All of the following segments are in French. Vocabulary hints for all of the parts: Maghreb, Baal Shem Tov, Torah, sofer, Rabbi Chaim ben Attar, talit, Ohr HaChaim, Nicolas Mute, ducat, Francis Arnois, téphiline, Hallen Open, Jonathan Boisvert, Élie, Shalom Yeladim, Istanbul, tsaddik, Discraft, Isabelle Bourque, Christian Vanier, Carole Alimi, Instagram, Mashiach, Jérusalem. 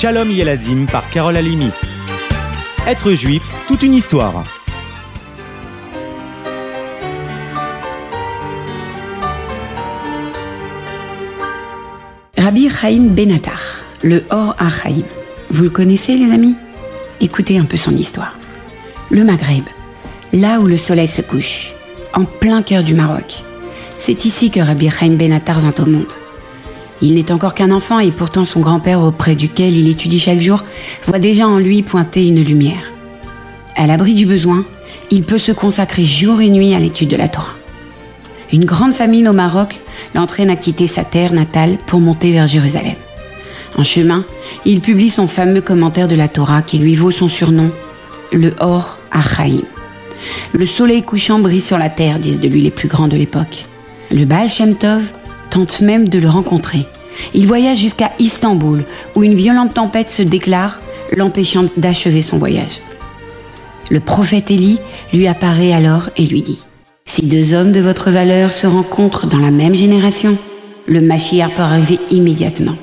Shalom Yeladim par Carole Alimi. Être juif, toute une histoire. Rabbi Chaim ben Attar, le Ohr HaChaim. Vous le connaissez, les amis ? Écoutez un peu son histoire. Le Maghreb, là où le soleil se couche, en plein cœur du Maroc. C'est ici que Rabbi Chaim ben Attar vint au monde. Il n'est encore qu'un enfant et pourtant son grand-père, auprès duquel il étudie chaque jour, voit déjà en lui pointer une lumière. À l'abri du besoin, il peut se consacrer jour et nuit à l'étude de la Torah. Une grande famine au Maroc l'entraîne à quitter sa terre natale pour monter vers Jérusalem. En chemin, il publie son fameux commentaire de la Torah qui lui vaut son surnom, le Ohr HaChaim. Le soleil couchant brille sur la terre, disent de lui les plus grands de l'époque. Le Baal Shem Tov tente même de le rencontrer. Il voyage jusqu'à Istanbul, où une violente tempête se déclare, l'empêchant d'achever son voyage. Le prophète Élie lui apparaît alors et lui dit « Si deux hommes de votre valeur se rencontrent dans la même génération, le Mashiach peut arriver immédiatement.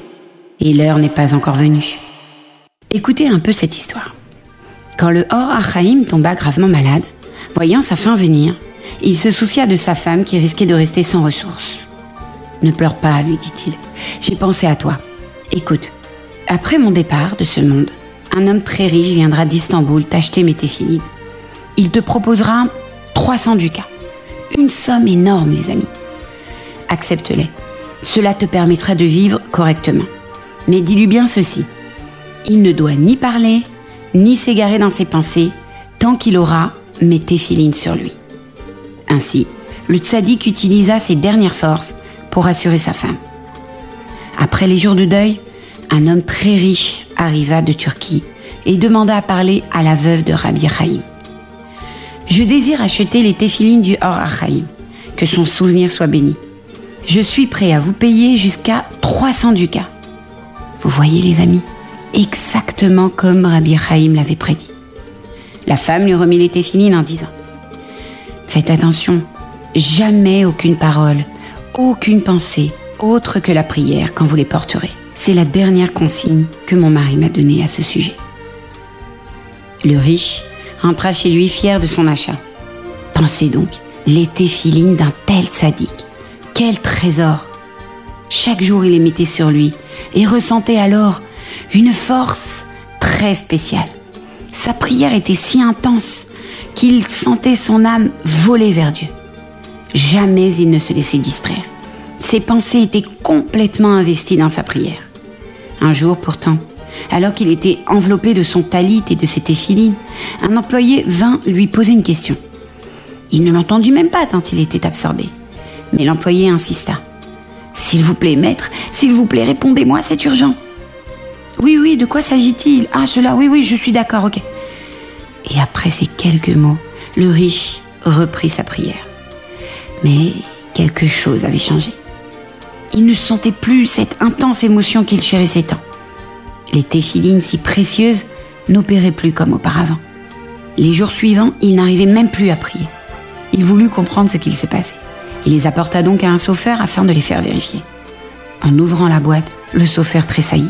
Et l'heure n'est pas encore venue. » Écoutez un peu cette histoire. Quand le Ohr HaChaim tomba gravement malade, voyant sa fin venir, il se soucia de sa femme qui risquait de rester sans ressources. « Ne pleure pas, lui dit-il, j'ai pensé à toi. Écoute, après mon départ de ce monde, un homme très riche viendra d'Istanbul t'acheter mes téphilines. Il te proposera 300 ducats. Une somme énorme, les amis. Accepte-les. Cela te permettra de vivre correctement. Mais dis-lui bien ceci. Il ne doit ni parler, ni s'égarer dans ses pensées, tant qu'il aura mes téphilines sur lui. » Ainsi, le tsaddik utilisa ses dernières forces pour rassurer sa femme. Après les jours de deuil, un homme très riche arriva de Turquie et demanda à parler à la veuve de Rabbi Chaim. « Je désire acheter les téphilines du Ohr HaChaim, que son souvenir soit béni. Je suis prêt à vous payer jusqu'à 300 ducats. » Vous voyez, les amis, exactement comme Rabbi Chaim l'avait prédit. La femme lui remit les téphilines en disant « Faites attention, jamais aucune parole, aucune pensée autre que la prière quand vous les porterez. C'est la dernière consigne que mon mari m'a donnée à ce sujet. » Le riche rentra chez lui fier de son achat. Pensez donc, les téphilines d'un tel tsaddik, quel trésor! Chaque jour, il les mettait sur lui et ressentait alors une force très spéciale. Sa prière était si intense qu'il sentait son âme voler vers Dieu. Jamais il ne se laissait distraire. Ses pensées étaient complètement investies dans sa prière. Un jour pourtant, alors qu'il était enveloppé de son talit et de ses téphilines, un employé vint lui poser une question. Il ne l'entendit même pas tant il était absorbé. Mais l'employé insista. « S'il vous plaît, maître, s'il vous plaît, répondez-moi, c'est urgent. »« Oui, oui, de quoi s'agit-il ? » ?»« Ah, cela, oui, oui, je suis d'accord, ok. » Et après ces quelques mots, le riche reprit sa prière. Mais quelque chose avait changé. Il ne sentait plus cette intense émotion qu'il chérissait tant. Les téphilines si précieuses n'opéraient plus comme auparavant. Les jours suivants, il n'arrivait même plus à prier. Il voulut comprendre ce qu'il se passait. Il les apporta donc à un sofer afin de les faire vérifier. En ouvrant la boîte, le sofer tressaillit.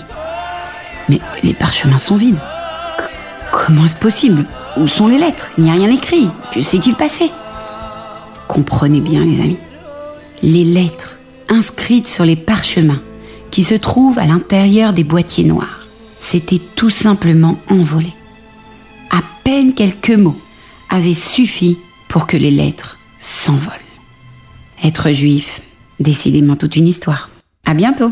« Mais les parchemins sont vides. Comment est-ce possible ? Où sont les lettres ? Il n'y a rien écrit. Que s'est-il passé ?» Comprenez bien, les amis. Les lettres inscrites sur les parchemins qui se trouvent à l'intérieur des boîtiers noirs s'étaient tout simplement envolées. À peine quelques mots avaient suffi pour que les lettres s'envolent. Être juif, décidément toute une histoire. À bientôt.